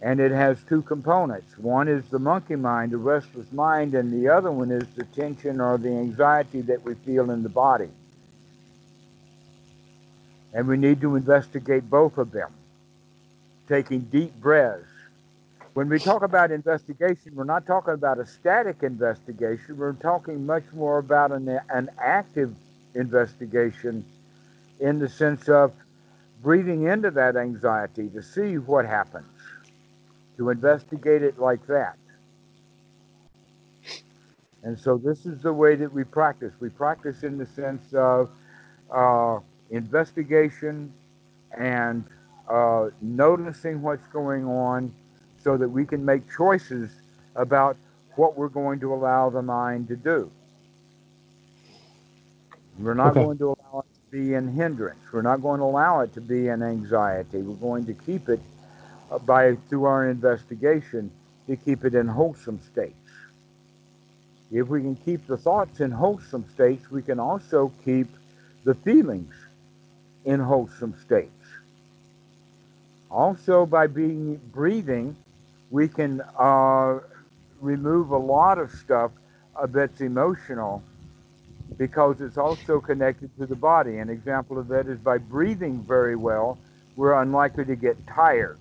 And it has 2 components. One is the monkey mind, the restless mind, and the other one is the tension or the anxiety that we feel in the body. And we need to investigate both of them, taking deep breaths. When we talk about investigation, we're not talking about a static investigation. We're talking much more about an active investigation, in the sense of breathing into that anxiety to see what happens, to investigate it like that. And so this is the way that we practice. We practice in the sense of investigation and noticing what's going on, so that we can make choices about what we're going to allow the mind to do. We're not going to allow it to be in hindrance. We're not going to allow it to be in anxiety. We're going to keep it through our investigation, to keep it in wholesome states. If we can keep the thoughts in wholesome states, we can also keep the feelings in wholesome states. Also, by breathing, we can remove a lot of stuff that's emotional, because it's also connected to the body. An example of that is, by breathing very well, we're unlikely to get tired.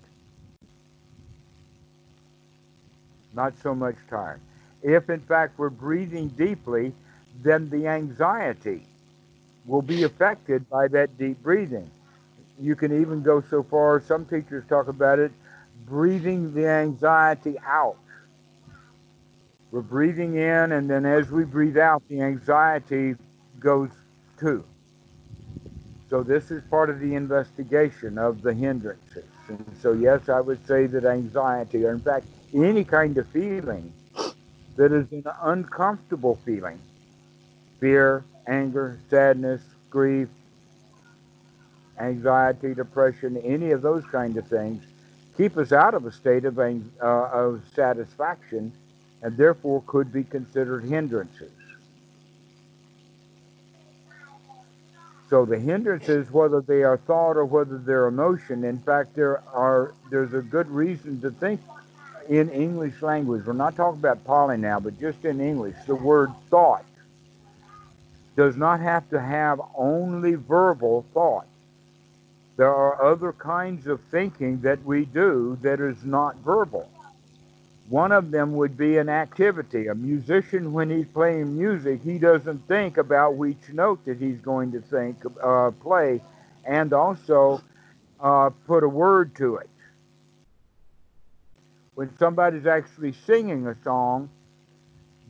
Not so much tired. If, in fact, we're breathing deeply, then the anxiety will be affected by that deep breathing. You can even go so far, some teachers talk about it, breathing the anxiety out. We're breathing in, and then as we breathe out, the anxiety goes too. So this is part of the investigation of the hindrances. And so yes, I would say that anxiety, or in fact, any kind of feeling that is an uncomfortable feeling, fear, anger, sadness, grief, anxiety, depression, any of those kind of things, keep us out of a state of satisfaction, and therefore could be considered hindrances. So the hindrances, whether they are thought or whether they're emotion, in fact, there's a good reason to think in English language. We're not talking about Pali now, but just in English, the word thought does not have to have only verbal thought. There are other kinds of thinking that we do that is not verbal. One of them would be an activity. A musician, when he's playing music, he doesn't think about which note that he's going to play, and also put a word to it. When somebody's actually singing a song,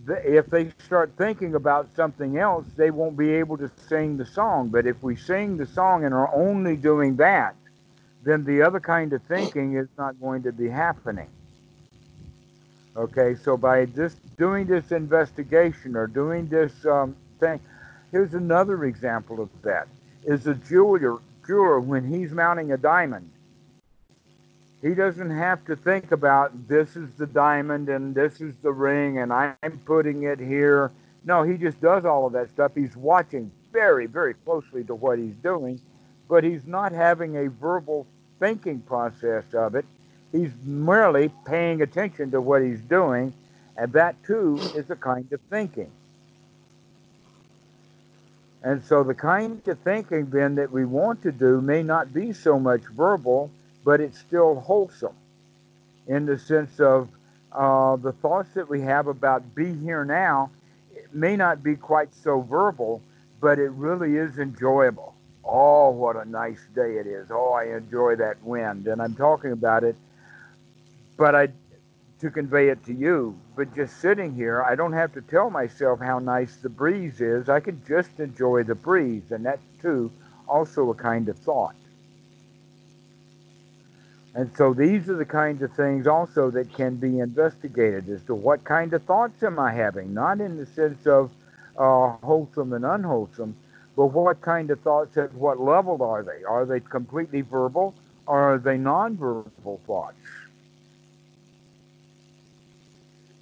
if they start thinking about something else, they won't be able to sing the song. But if we sing the song and are only doing that, then the other kind of thinking is not going to be happening. Okay, so by just doing this investigation or doing this thing, here's another example of that, is a jeweler when he's mounting a diamond. He doesn't have to think about this is the diamond and this is the ring and I'm putting it here. No, he just does all of that stuff. He's watching very, very closely to what he's doing, but he's not having a verbal thinking process of it. He's merely paying attention to what he's doing, and that too is a kind of thinking. And so the kind of thinking then that we want to do may not be so much verbal, but it's still wholesome in the sense of the thoughts that we have about be here now. It may not be quite so verbal, but it really is enjoyable. Oh, what a nice day it is. Oh, I enjoy that wind, and I'm talking about it. But to convey it to you, but just sitting here, I don't have to tell myself how nice the breeze is. I can just enjoy the breeze, and that's too also a kind of thought. And so these are the kinds of things also that can be investigated as to what kind of thoughts am I having, not in the sense of wholesome and unwholesome, but what kind of thoughts, at what level are they? Are they completely verbal, or are they nonverbal thoughts?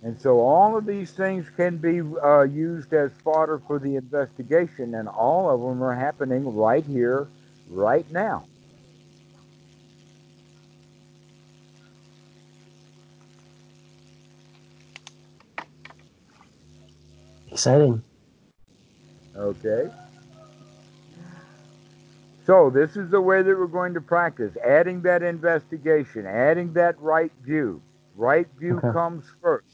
And so all of these things can be used as fodder for the investigation, and all of them are happening right here, right now. Exciting. Okay. So this is the way that we're going to practice, adding that investigation, adding that right view. Right view comes first.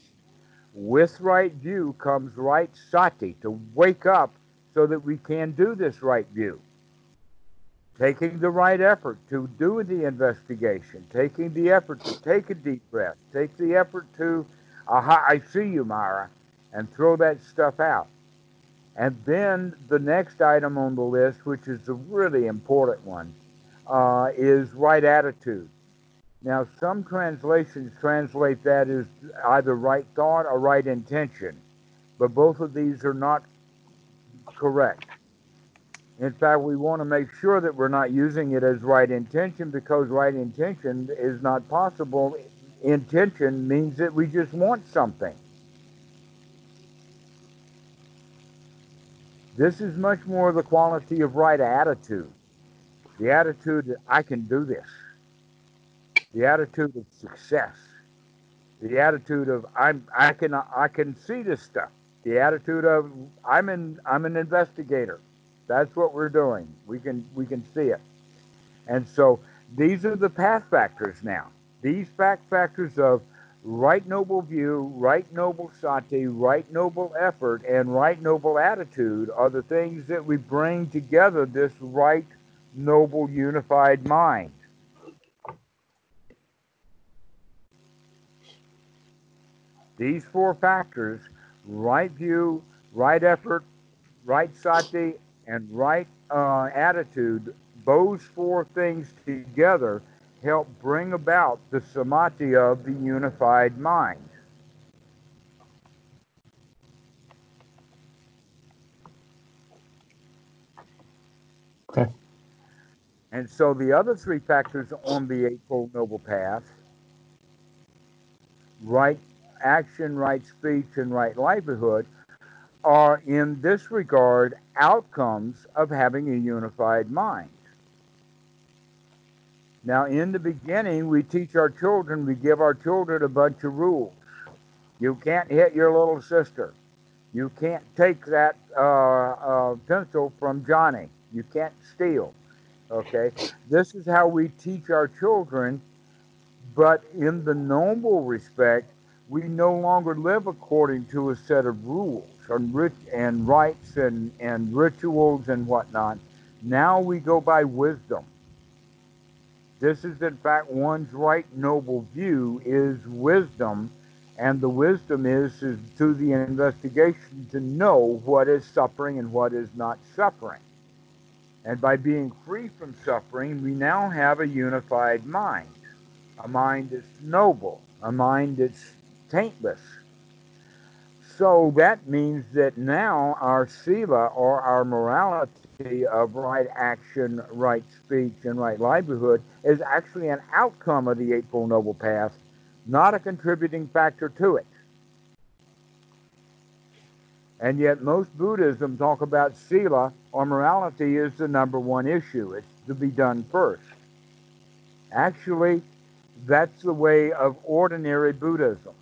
With right view comes right sati, to wake up so that we can do this right view. Taking the right effort to do the investigation, taking the effort to take a deep breath, take the effort to, aha, I see you, Mara, and throw that stuff out. And then the next item on the list, which is a really important one, is right attitude. Now, some translations translate that as either right thought or right intention, but both of these are not correct. In fact, we want to make sure that we're not using it as right intention, because right intention is not possible. Intention means that we just want something. This is much more the quality of right attitude. The attitude that I can do this. The attitude of success, the attitude of I can see this stuff, the attitude of I'm an investigator. That's what we're doing. We can see it. And so these are the path factors now. These fact factors of right noble view, right noble sati, right noble effort, and right noble attitude are the things that we bring together this right noble unified mind. These four factors, right view, right effort, right sati, and right attitude, those four things together help bring about the samati of the unified mind. Okay. And so the other three factors on the Eightfold Noble Path, right action, right speech, and right livelihood, are in this regard outcomes of having a unified mind. Now, in the beginning, we teach our children, we give our children a bunch of rules. You can't hit your little sister. You can't take that pencil from Johnny. You can't steal. Okay? This is how we teach our children, but in the noble respect, we no longer live according to a set of rules and rites and rituals and whatnot. Now we go by wisdom. This is, in fact, one's right noble view is wisdom, and the wisdom is through the investigation to know what is suffering and what is not suffering. And by being free from suffering, we now have a unified mind, a mind that's noble, a mind that's taintless. So that means that now our sila, or our morality of right action, right speech, and right livelihood, is actually an outcome of the Eightfold Noble Path, not a contributing factor to it. And yet most Buddhism talk about sila, or morality, is the number one issue. It's to be done first. Actually, that's the way of ordinary Buddhism.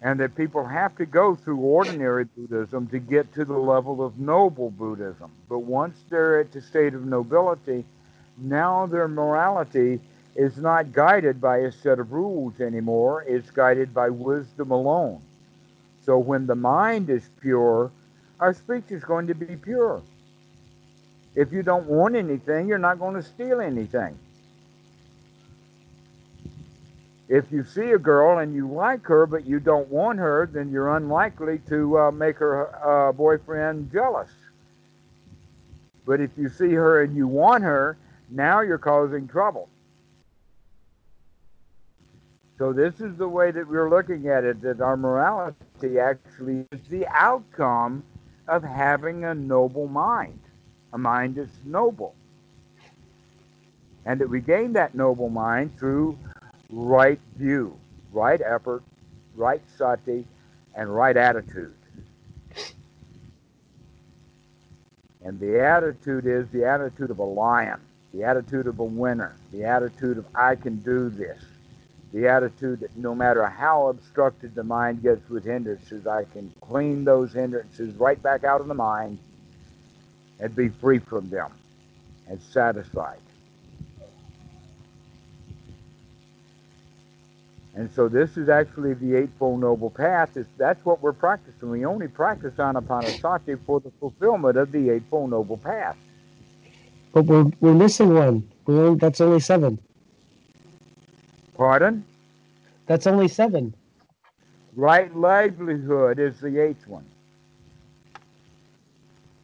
And that people have to go through ordinary Buddhism to get to the level of noble Buddhism. But once they're at the state of nobility, now their morality is not guided by a set of rules anymore. It's guided by wisdom alone. So when the mind is pure, our speech is going to be pure. If you don't want anything, you're not going to steal anything. If you see a girl and you like her, but you don't want her, then you're unlikely to make her boyfriend jealous. But if you see her and you want her, now you're causing trouble. So this is the way that we're looking at it, that our morality actually is the outcome of having a noble mind, a mind that's noble. And that we gain that noble mind through right view, right effort, right sati, and right attitude. And the attitude is the attitude of a lion, the attitude of a winner, the attitude of I can do this, the attitude that no matter how obstructed the mind gets with hindrances, I can clean those hindrances right back out of the mind and be free from them and satisfied. And so this is actually the Eightfold Noble Path. That's what we're practicing. We only practice Anapanasati for the fulfillment of the Eightfold Noble Path. But we're missing one. That's only seven. Pardon? That's only seven. Right livelihood is the eighth one.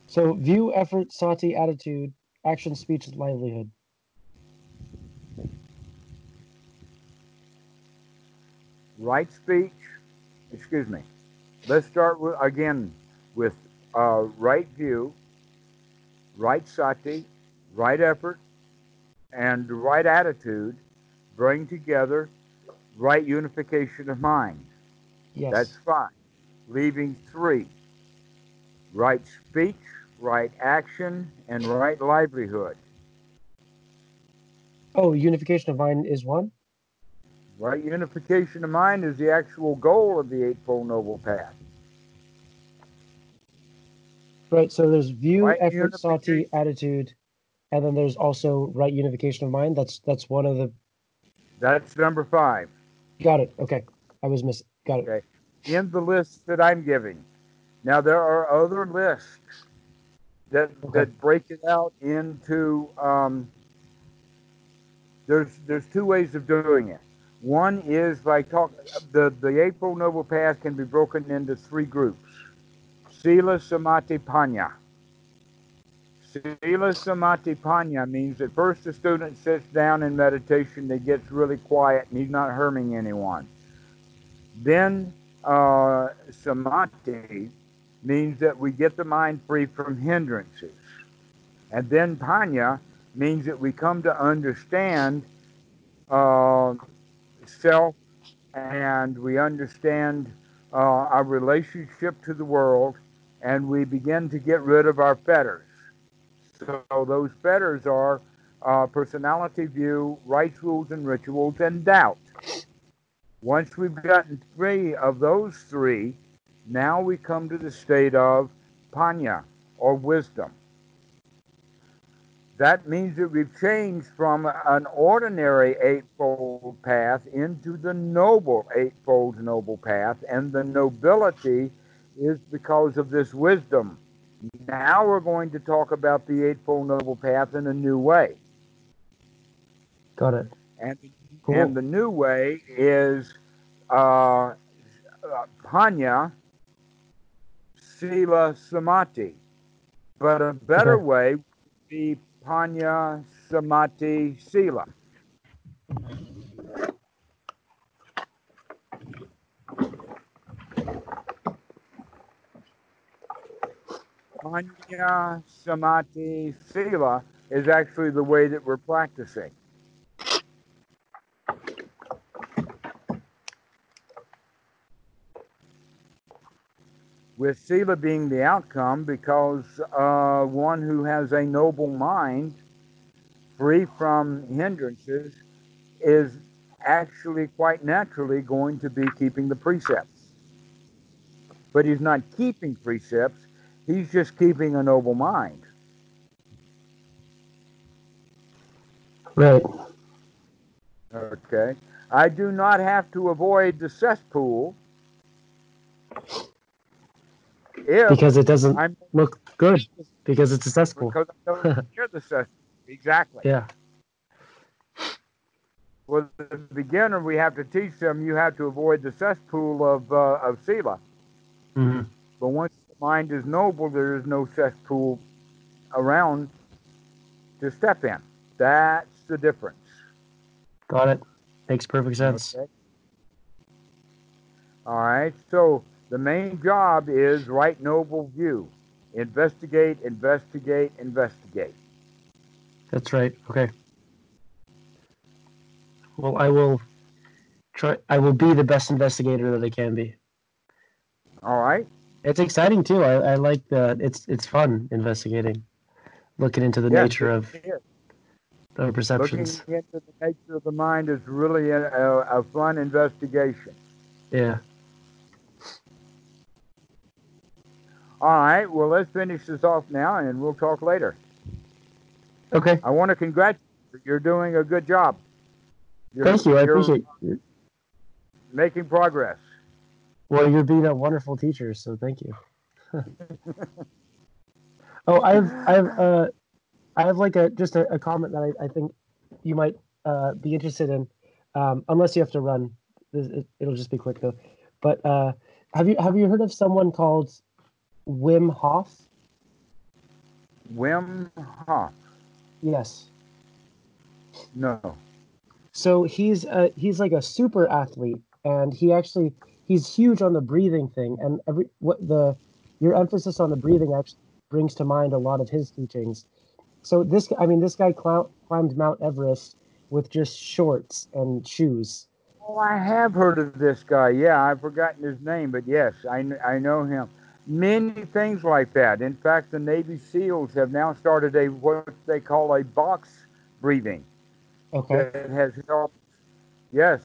So view, effort, sati, attitude, action, speech, and livelihood. Right speech, excuse me. Let's start with, again, with right view, right sati, right effort, and right attitude bring together right unification of mind. Yes. That's fine. Leaving three. Right speech, right action, and right livelihood. Oh, unification of mind is one? Right unification of mind is the actual goal of the Eightfold Noble Path. Right, so there's view, right effort, sati, attitude, and then there's also right unification of mind. That's one of the... That's number five. Got it, okay. I was missing, got it. Okay. In the list that I'm giving. Now there are other lists that break it out into... there's two ways of doing it. One is like the Eightfold Noble Path can be broken into three groups: sila, samati, panya. Sila, samati, panya means that first the student sits down in meditation, they gets really quiet, and he's not harming anyone. Then samati means that we get the mind free from hindrances. And then panya means that we come to understand self, and we understand our relationship to the world, and we begin to get rid of our fetters. So those fetters are personality view, rites, rules, and rituals, and doubt. Once we've gotten free of those three, now we come to the state of panya, or wisdom. That means that we've changed from an ordinary Eightfold Path into the noble Eightfold Noble Path, and the nobility is because of this wisdom. Now we're going to talk about the Eightfold Noble Path in a new way. Got it. And the new way is panya, sila, samati. But a better way would be panya, samati, sila. Panya, samati, sila is actually the way that we're practicing. With sila being the outcome, because one who has a noble mind, free from hindrances, is actually quite naturally going to be keeping the precepts. But he's not keeping precepts. He's just keeping a noble mind. Right. Okay. I do not have to avoid the cesspool because it doesn't look good, because it's a cesspool. Because I don't hear the cesspool. Exactly. Yeah. Well, the beginner, we have to teach them you have to avoid the cesspool of sila. Mm-hmm. But once mind is noble, there is no cesspool around to step in. That's the difference. Got it. Makes perfect sense. Okay. All right. So the main job is right noble view. Investigate, investigate, investigate. That's right. Okay. Well, I will be the best investigator that I can be. All right. It's exciting too. I like that. It's fun investigating, looking into the nature of our perceptions. Looking into the nature of the mind is really a fun investigation. Yeah. All right. Well, let's finish this off now, and we'll talk later. Okay. I want to congratulate you. You're doing a good job. Thank you. I appreciate you making progress. Well, you've been a wonderful teacher, so thank you. Oh, I have like just a comment that I think you might be interested in, unless you have to run. It'll just be quick though. But have you heard of someone called Wim Hof? Wim Hof. Yes. No. So he's like a super athlete, and he's huge on the breathing thing, and your emphasis on the breathing actually brings to mind a lot of his teachings. So this guy climbed Mount Everest with just shorts and shoes. Oh, I have heard of this guy. Yeah, I've forgotten his name, but yes, I know him. Many things like that. In fact, the Navy SEALs have now started what they call a box breathing. Okay. That has helped. Yes.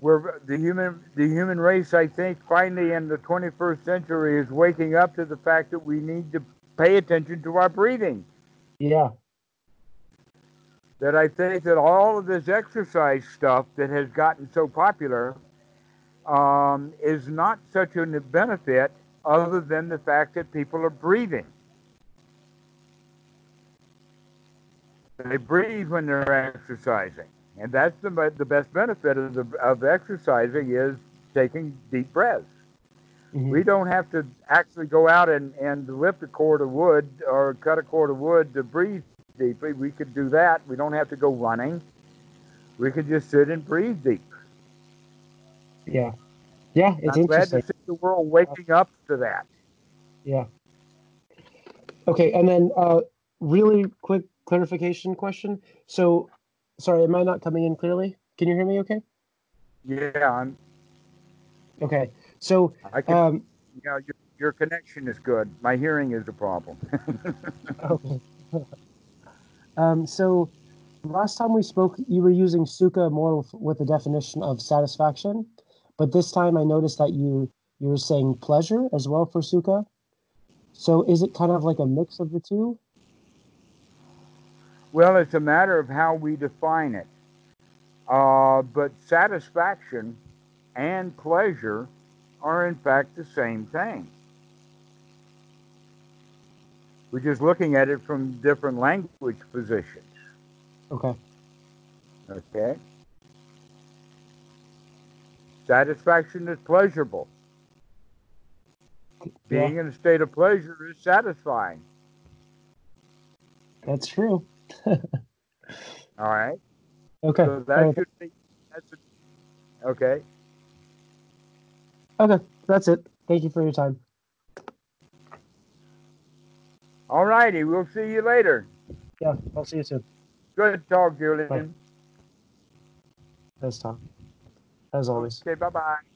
Where the human race, I think, finally in the 21st century is waking up to the fact that we need to pay attention to our breathing. Yeah. That I think that all of this exercise stuff that has gotten so popular is not such a benefit, other than the fact that people are breathing. They breathe when they're exercising. And that's the best benefit of exercising is taking deep breaths. Mm-hmm. We don't have to actually go out and lift a cord of wood or cut a cord of wood to breathe deeply. We could do that. We don't have to go running. We could just sit and breathe deep. Yeah. Yeah, it's interesting. I'm glad to see the world waking up to that. Yeah. Okay, and then really quick clarification question. So, sorry, am I not coming in clearly? Can you hear me okay? Yeah. Okay. So, yeah, your connection is good. My hearing is the problem. Okay. So, last time we spoke, you were using sukha more with the definition of satisfaction, but this time I noticed that you were saying pleasure as well for sukha. So, is it kind of like a mix of the two? Well, it's a matter of how we define it. But satisfaction and pleasure are in fact the same thing. We're just looking at it from different language positions. Okay. Satisfaction is pleasurable. Yeah. Being in a state of pleasure is satisfying. That's true. All right. Okay. So that should be, okay. Okay, that's it. Thank you for your time. All righty, we'll see you later. Yeah, I'll see you soon. Good talk, Julien. Bye. Best time, as always. Okay, bye-bye.